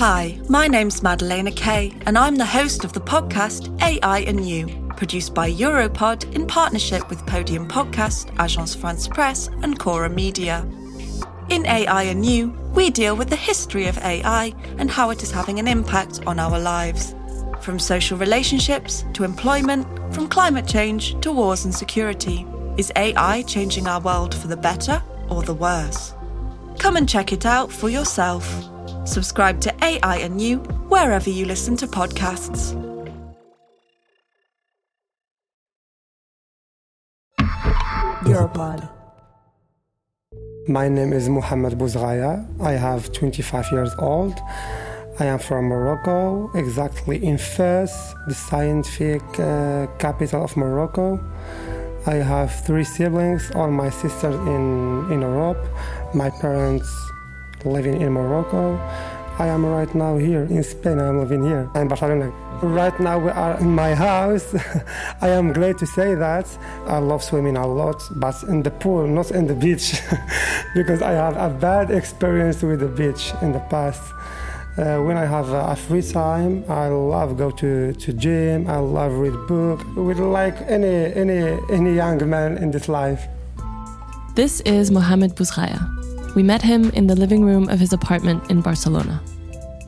Hi, my name's Madalena Kaye, and I'm the host of the podcast AI and You, produced by Europod in partnership with Podium Podcast, Agence France Presse and Cora Media. In AI and You, we deal with the history of AI and how it is having an impact on our lives. From social relationships to employment, from climate change to wars and security. Is AI changing our world for the better or the worse? Come and check it out for yourself. Subscribe to AI and You wherever you listen to podcasts. Europod. My name is Mohammed Bouzghaia. I have 25 years old. I am from Morocco, exactly in Fes, the scientific capital of Morocco. I have three siblings, all my sisters in Europe. My parents living in Morocco. I am right now here in Spain. I'm living here in Barcelona. Right now we are in my house. I am glad to say that. I love swimming a lot, but in the pool, not in the beach, because I have a bad experience with the beach in the past. When I have a free time, I love go to gym. I love read book. With like any young man in this life. This is Mohammed Bouzghaia. We met him in the living room of his apartment in Barcelona.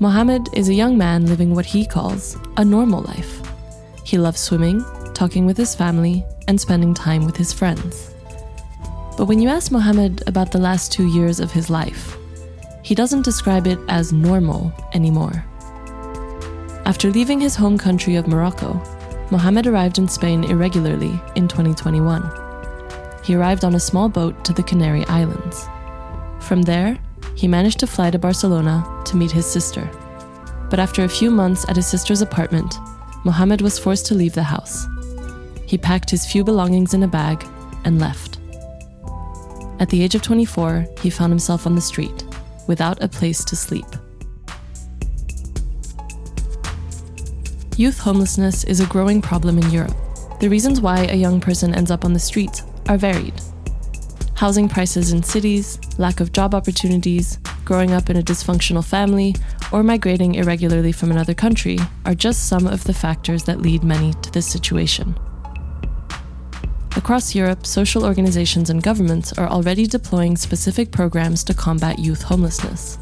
Mohammed is a young man living what he calls a normal life. He loves swimming, talking with his family, and spending time with his friends. But when you ask Mohammed about the last 2 years of his life, he doesn't describe it as normal anymore. After leaving his home country of Morocco, Mohammed arrived in Spain irregularly in 2021. He arrived on a small boat to the Canary Islands. From there, he managed to fly to Barcelona to meet his sister. But after a few months at his sister's apartment, Mohammed was forced to leave the house. He packed his few belongings in a bag and left. At the age of 24, he found himself on the street, without a place to sleep. Youth homelessness is a growing problem in Europe. The reasons why a young person ends up on the streets are varied. Housing prices in cities, lack of job opportunities, growing up in a dysfunctional family, or migrating irregularly from another country are just some of the factors that lead many to this situation. Across Europe, social organizations and governments are already deploying specific programs to combat youth homelessness.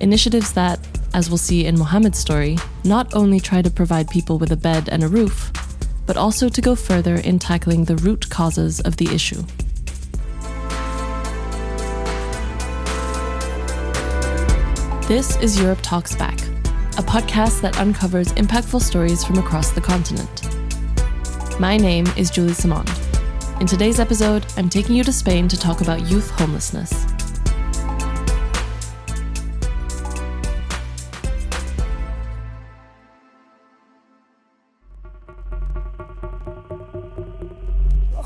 Initiatives that, as we'll see in Mohammed's story, not only try to provide people with a bed and a roof, but also to go further in tackling the root causes of the issue. This is Europe Talks Back, a podcast that uncovers impactful stories from across the continent. My name is Julie Simond. In today's episode, I'm taking you to Spain to talk about youth homelessness.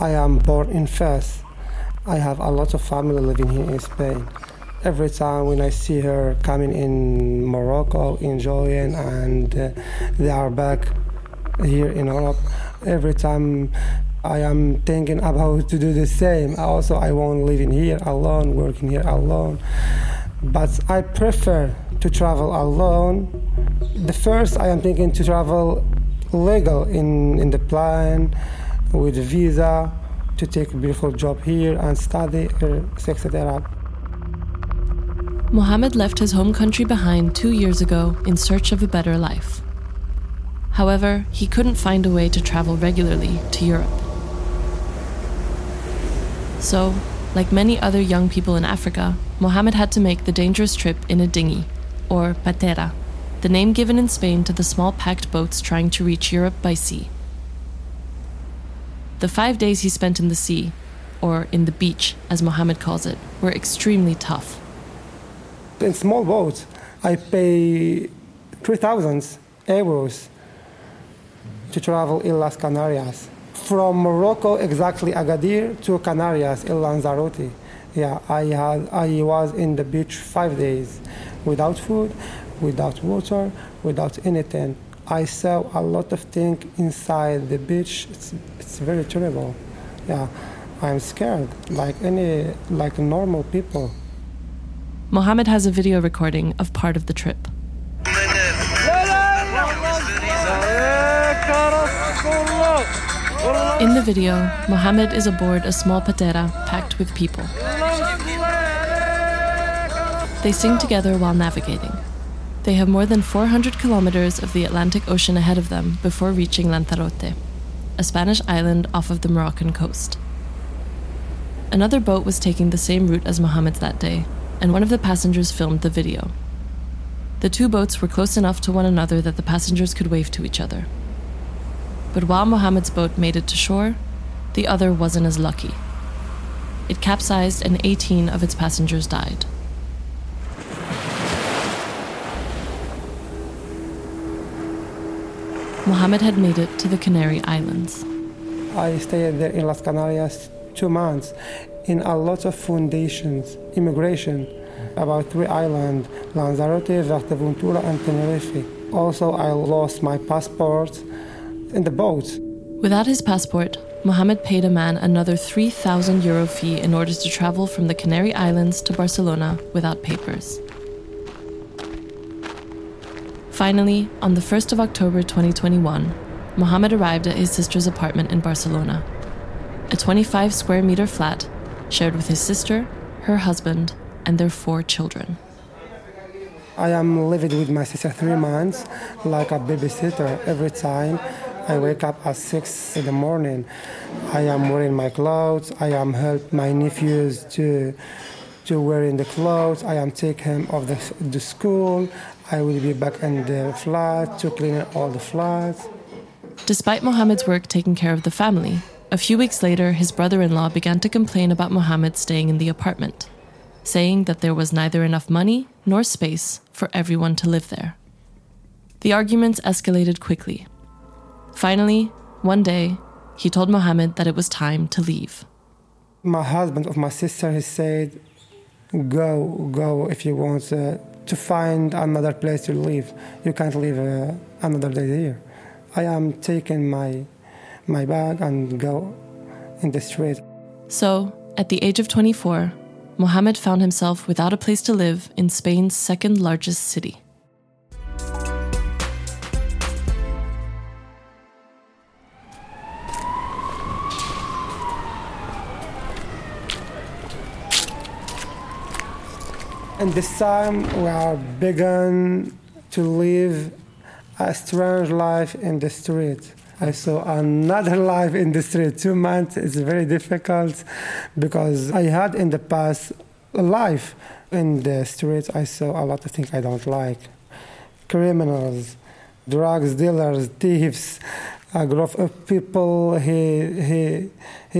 I am born in Fes. I have a lot of family living here in Spain. Every time when I see her coming in Morocco, enjoying, and they are back here in Europe, every time I am thinking about to do the same. Also, I won't live in here alone, working here alone. But I prefer to travel alone. The first, I am thinking to travel legal in the plane with a visa, to take a beautiful job here and study, etc. Mohammed left his home country behind 2 years ago in search of a better life. However, he couldn't find a way to travel regularly to Europe. So, like many other young people in Africa, Mohammed had to make the dangerous trip in a dinghy, or patera, the name given in Spain to the small packed boats trying to reach Europe by sea. The 5 days he spent in the sea, or in the beach, as Mohammed calls it, were extremely tough. In small boats, I pay 3,000 euros to travel in Las Canarias. From Morocco, exactly Agadir, to Canarias, in Lanzarote. Yeah, I was in the beach 5 days, without food, without water, without anything. I saw a lot of things inside the beach. It's very terrible. Yeah, I'm scared, like normal people. Mohammed has a video recording of part of the trip. In the video, Mohammed is aboard a small patera packed with people. They sing together while navigating. They have more than 400 kilometers of the Atlantic Ocean ahead of them before reaching Lanzarote, a Spanish island off of the Moroccan coast. Another boat was taking the same route as Mohammed's that day, and one of the passengers filmed the video. The two boats were close enough to one another that the passengers could wave to each other. But while Mohammed's boat made it to shore, the other wasn't as lucky. It capsized and 18 of its passengers died. Mohammed had made it to the Canary Islands. I stayed there in Las Canarias 2 months in a lot of foundations, immigration, about 3 islands, Lanzarote, Fuerteventura, and Tenerife. Also, I lost my passport in the boat. Without his passport, Mohammed paid a man another 3,000 euro fee in order to travel from the Canary Islands to Barcelona without papers. Finally, on the 1st of October 2021, Mohammed arrived at his sister's apartment in Barcelona, a 25 square meter flat shared with his sister, her husband, and their 4 children. I am living with my sister 3 months, like a babysitter. Every time I wake up at 6 in the morning, I am wearing my clothes, I am help my nephews to wearing the clothes, I am take him off the school, I will be back in the flat to clean all the flats. Despite Mohammed's work taking care of the family, a few weeks later his brother-in-law began to complain about Mohammed staying in the apartment, saying that there was neither enough money nor space for everyone to live there. The arguments escalated quickly. Finally, one day, he told Mohammed that it was time to leave. My husband of my sister, he said, Go if you want to find another place to live. You can't live another day here. I am taking my bag and go in the street. So, at the age of 24, Mohammed found himself without a place to live in Spain's second largest city. And this time we are begun to live a strange life in the street. I saw another life in the street. 2 months is very difficult because I had in the past a life in the street. I saw a lot of things I don't like. Criminals, drugs dealers, thieves, a group of people he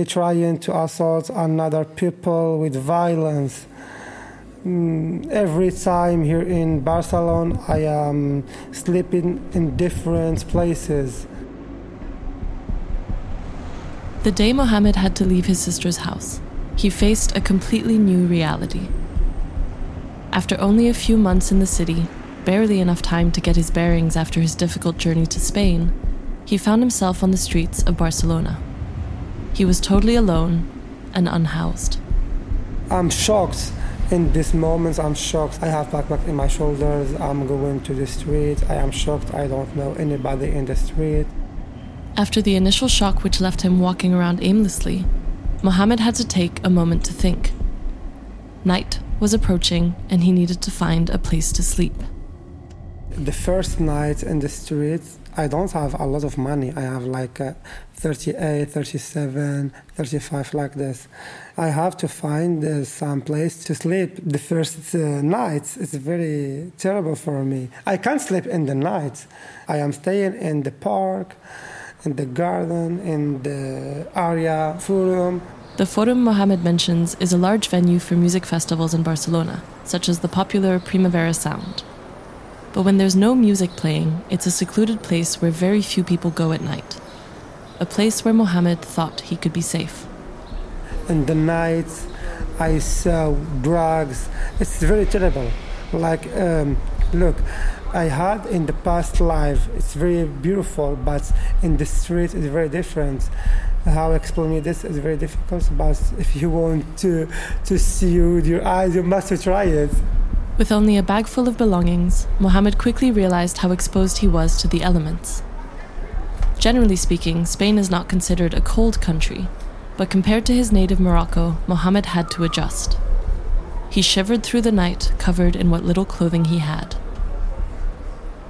trying to assault another people with violence. Every time here in Barcelona, I am sleeping in different places. The day Mohammed had to leave his sister's house, he faced a completely new reality. After only a few months in the city, barely enough time to get his bearings after his difficult journey to Spain, he found himself on the streets of Barcelona. He was totally alone and unhoused. I'm shocked. In these moments, I'm shocked. I have backpack in my shoulders. I'm going to the street. I am shocked. I don't know anybody in the street. After the initial shock, which left him walking around aimlessly, Mohammed had to take a moment to think. Night was approaching, and he needed to find a place to sleep. The first night in the street, I don't have a lot of money. I have like 38, 37, 35 like this. I have to find some place to sleep. The first night is very terrible for me. I can't sleep in the night. I am staying in the park, in the garden, in the area, Forum. The Forum Mohammed mentions is a large venue for music festivals in Barcelona, such as the popular Primavera Sound. But when there's no music playing, it's a secluded place where very few people go at night. A place where Mohammed thought he could be safe. In the nights, I saw drugs. It's very terrible. Like, look, I had in the past life, it's very beautiful, but in the street, it's very different. How explain this is very difficult, but if you want to see with your eyes, you must try it. With only a bag full of belongings, Mohammed quickly realized how exposed he was to the elements. Generally speaking, Spain is not considered a cold country, but compared to his native Morocco, Mohammed had to adjust. He shivered through the night, covered in what little clothing he had.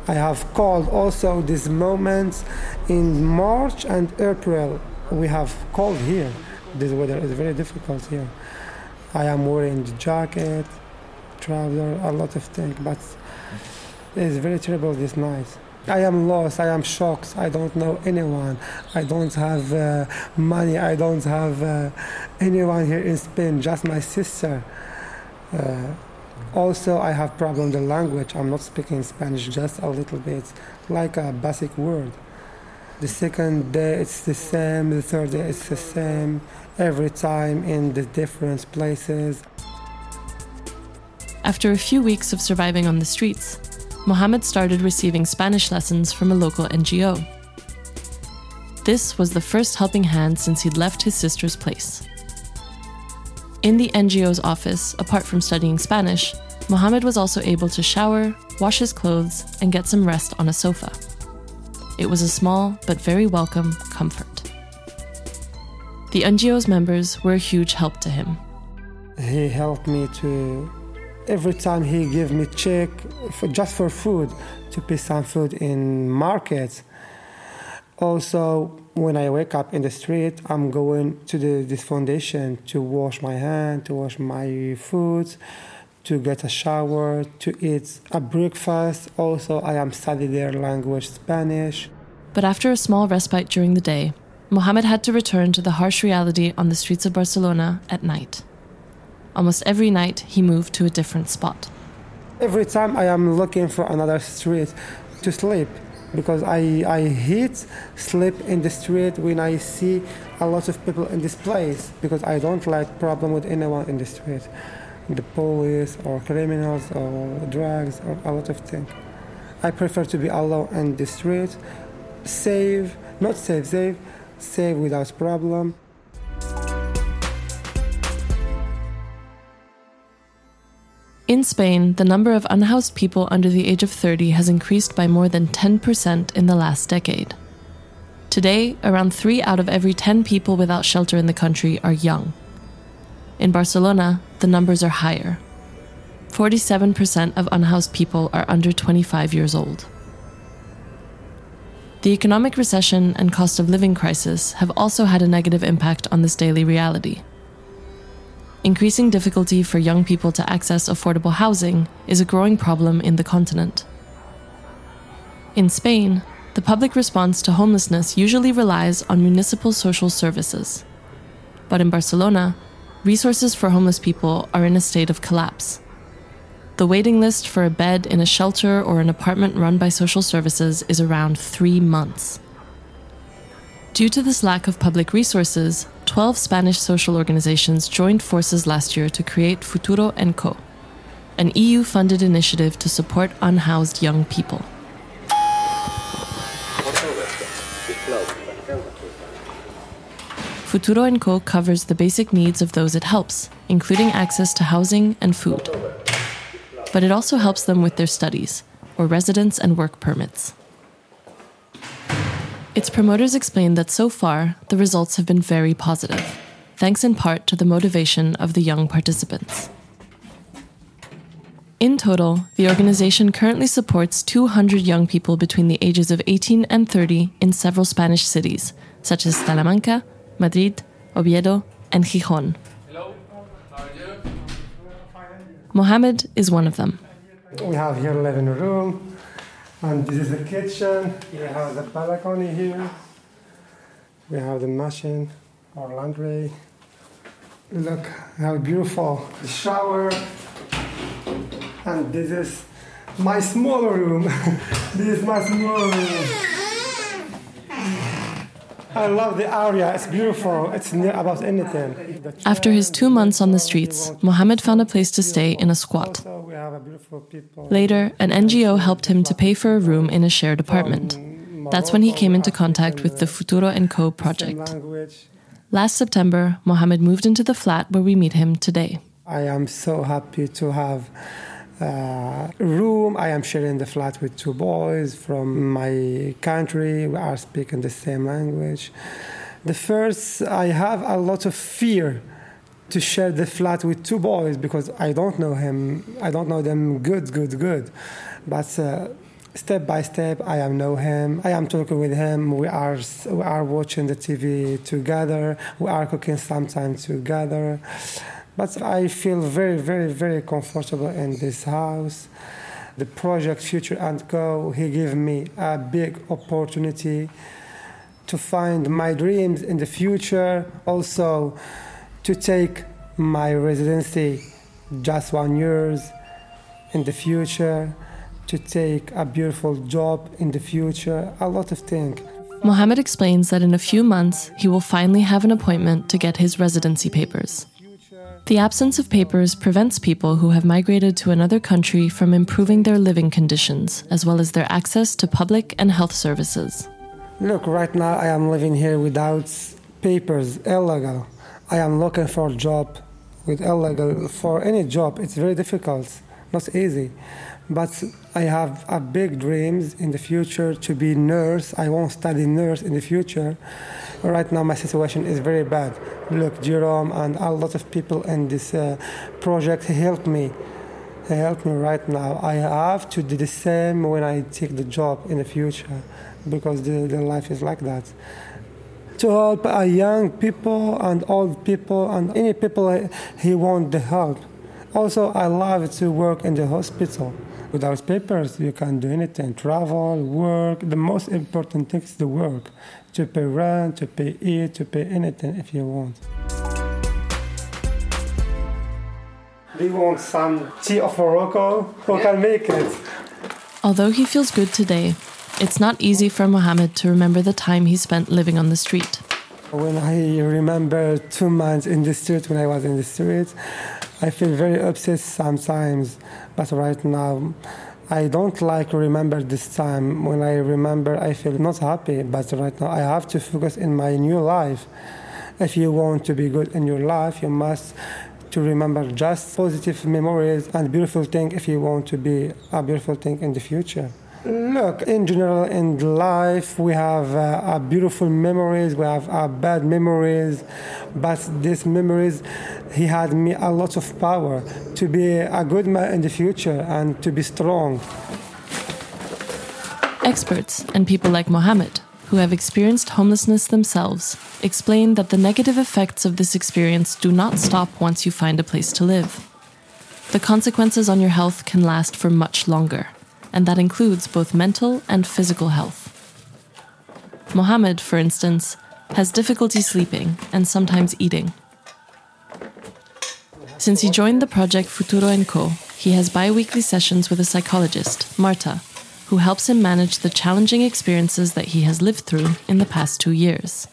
I have cold also these moments in March and April. We have cold here. This weather is very difficult here. I am wearing the jacket, trouser, a lot of things, but it's very terrible this night. I am lost, I am shocked, I don't know anyone, I don't have money, I don't have anyone here in Spain, just my sister. Also, I have problem the language, I'm not speaking Spanish, just a little bit, like a basic word. The second day it's the same, the third day it's the same, every time in the different places. After a few weeks of surviving on the streets, Mohammed started receiving Spanish lessons from a local NGO. This was the first helping hand since he'd left his sister's place. In the NGO's office, apart from studying Spanish, Mohammed was also able to shower, wash his clothes, and get some rest on a sofa. It was a small but very welcome comfort. The NGO's members were a huge help to him. He helped me to... Every time he gave me check just for food, to pay some food in markets. Also, when I wake up in the street, I'm going to this foundation to wash my hand, to wash my food, to get a shower, to eat a breakfast. Also, I am studying their language, Spanish. But after a small respite during the day, Mohammed had to return to the harsh reality on the streets of Barcelona at night. Almost every night, he moved to a different spot. Every time I am looking for another street to sleep, because I hate sleep in the street when I see a lot of people in this place, because I don't like problem with anyone in the street, the police or criminals or drugs or a lot of things. I prefer to be alone in the street, safe without problem. In Spain, the number of unhoused people under the age of 30 has increased by more than 10% in the last decade. Today, around 3 out of every 10 people without shelter in the country are young. In Barcelona, the numbers are higher. 47% of unhoused people are under 25 years old. The economic recession and cost of living crisis have also had a negative impact on this daily reality. Increasing difficulty for young people to access affordable housing is a growing problem in the continent. In Spain, the public response to homelessness usually relies on municipal social services. But in Barcelona, resources for homeless people are in a state of collapse. The waiting list for a bed in a shelter or an apartment run by social services is around 3 months. Due to this lack of public resources, 12 Spanish social organizations joined forces last year to create Futuro and Co., an EU-funded initiative to support unhoused young people. Futuro and Co. covers the basic needs of those it helps, including access to housing and food. But it also helps them with their studies, or residence and work permits. Its promoters explained that so far, the results have been very positive, thanks in part to the motivation of the young participants. In total, the organization currently supports 200 young people between the ages of 18 and 30 in several Spanish cities, such as Salamanca, Madrid, Oviedo, and Gijón. Hello. How are you? Mohammed is one of them. We have here 11 rooms. And this is the kitchen. We have the balcony here. We have the machine or laundry. Look how beautiful the shower. And this is my smaller room. This is my smaller room. I love the area. It's beautiful. It's near about anything. After his 2 months on the streets, Mohammed found a place to stay in a squat. Later, an NGO helped him to pay for a room in a shared apartment. That's when he came into contact with the Futuro and Co. project. Last September, Mohammed moved into the flat where we meet him today. I am so happy to have room. I am sharing the flat with two boys from my country. We are speaking the same language. The first, I have a lot of fear to share the flat with two boys because I don't know him. I don't know them good. But step by step, I know him. I am talking with him. We are watching the TV together. We are cooking sometimes together. But I feel very, very, very comfortable in this house. The project Futuro and Co., he gave me a big opportunity to find my dreams in the future, also to take my residency just 1 year in the future, to take a beautiful job in the future, a lot of things. Mohammed explains that in a few months, he will finally have an appointment to get his residency papers. The absence of papers prevents people who have migrated to another country from improving their living conditions, as well as their access to public and health services. Look, right now I am living here without papers, illegal. I am looking for a job with illegal. For any job, it's very difficult, not easy. But I have a big dreams in the future to be nurse. I won't study nurse in the future. Right now my situation is very bad. Look, Jerome and a lot of people in this project helped me. They help me right now. I have to do the same when I take the job in the future because the life is like that. To help young people and old people and any people who want the help. Also, I love to work in the hospital. Without papers, you can do anything, travel, work. The most important thing is the work, to pay rent, to pay eat, to pay anything if you want. We want some tea of Morocco, who can make it. Although he feels good today, it's not easy for Mohammed to remember the time he spent living on the street. When I remember 2 months in the street, when I was in the street, I feel very upset sometimes, but right now I don't like remember this time. When I remember, I feel not happy, but right now I have to focus in my new life. If you want to be good in your life, you must to remember just positive memories and beautiful things if you want to be a beautiful thing in the future. Look, in general, in life, we have beautiful memories, we have bad memories, but these memories, he had me a lot of power to be a good man in the future and to be strong. Experts and people like Mohammed, who have experienced homelessness themselves, explain that the negative effects of this experience do not stop once you find a place to live. The consequences on your health can last for much longer, and that includes both mental and physical health. Mohammed, for instance, has difficulty sleeping and sometimes eating. Since he joined the project Futuro and Co., he has bi-weekly sessions with a psychologist, Marta, who helps him manage the challenging experiences that he has lived through in the past 2 years.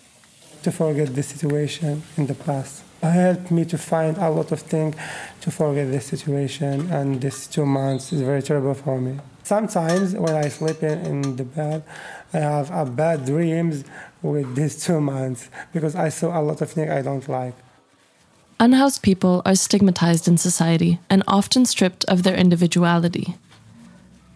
To forget the situation in the past. It helped me to find a lot of things to forget the situation, and these 2 months is very terrible for me. Sometimes when I sleep in the bed, I have bad dreams with these 2 months because I saw a lot of things I don't like. Unhoused people are stigmatized in society and often stripped of their individuality.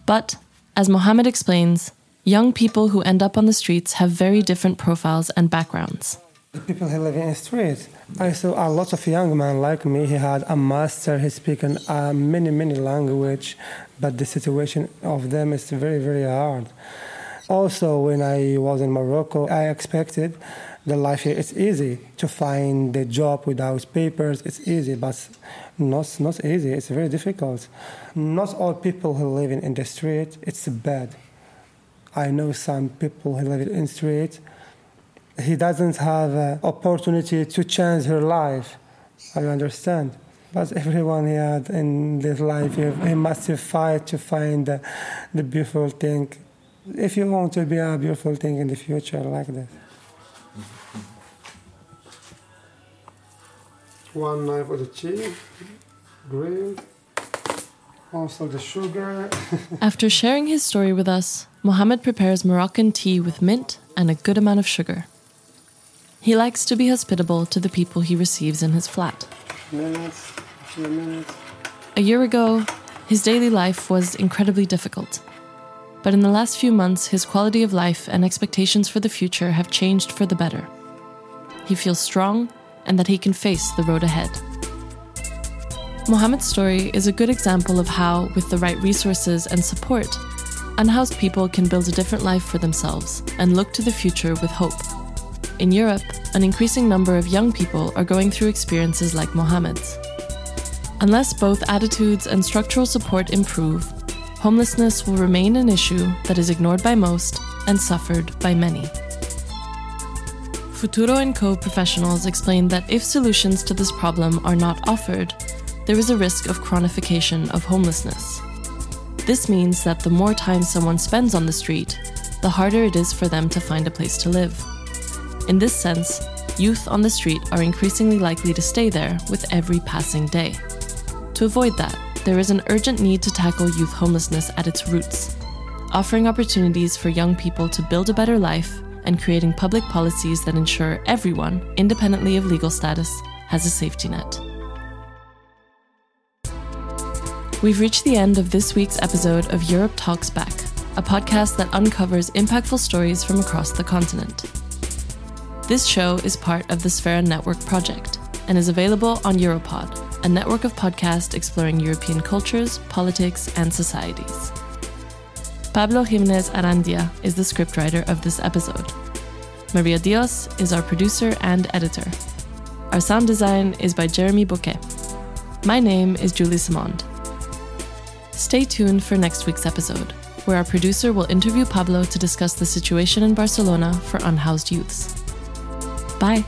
But, as Mohammed explains, young people who end up on the streets have very different profiles and backgrounds. The people who live in the streets, I saw a lot of young men like me. He had a master, he speaking many languages, but the situation of them is very, very hard. Also, when I was in Morocco, I expected the life here. It's easy to find a job without papers. It's easy, but not easy. It's very difficult. Not all people who live in the street, it's bad. I know some people who live in the street. He doesn't have an opportunity to change her life. I understand. But everyone he had in this life, he must fight to find the beautiful thing. If you want to be a beautiful thing in the future, like this. 1 knife of the cheese, grilled, also the sugar. After sharing his story with us, Mohammed prepares Moroccan tea with mint and a good amount of sugar. He likes to be hospitable to the people he receives in his flat. A year ago, His daily life was incredibly difficult. But in the last few months, his quality of life and expectations for the future have changed for the better. He feels strong and that he can face the road ahead. Mohammed's story is a good example of how, with the right resources and support, unhoused people can build a different life for themselves and look to the future with hope. In Europe, an increasing number of young people are going through experiences like Mohammed's. Unless both attitudes and structural support improve, homelessness will remain an issue that is ignored by most and suffered by many. Futuro and Co. professionals explain that if solutions to this problem are not offered, there is a risk of chronification of homelessness. This means that the more time someone spends on the street, the harder it is for them to find a place to live. In this sense, youth on the street are increasingly likely to stay there with every passing day. To avoid that, there is an urgent need to tackle youth homelessness at its roots, offering opportunities for young people to build a better life and creating public policies that ensure everyone, independently of legal status, has a safety net. We've reached the end of this week's episode of Europe Talks Back, a podcast that uncovers impactful stories from across the continent. This show is part of the Sphera Network project and is available on Europod, a network of podcasts exploring European cultures, politics, and societies. Pablo Jiménez Arandia is the scriptwriter of this episode. Maria Dios is our producer and editor. Our sound design is by Jeremy Bouquet. My name is Julie Simond. Stay tuned for next week's episode, where our producer will interview Pablo to discuss the situation in Barcelona for unhoused youths. Bye!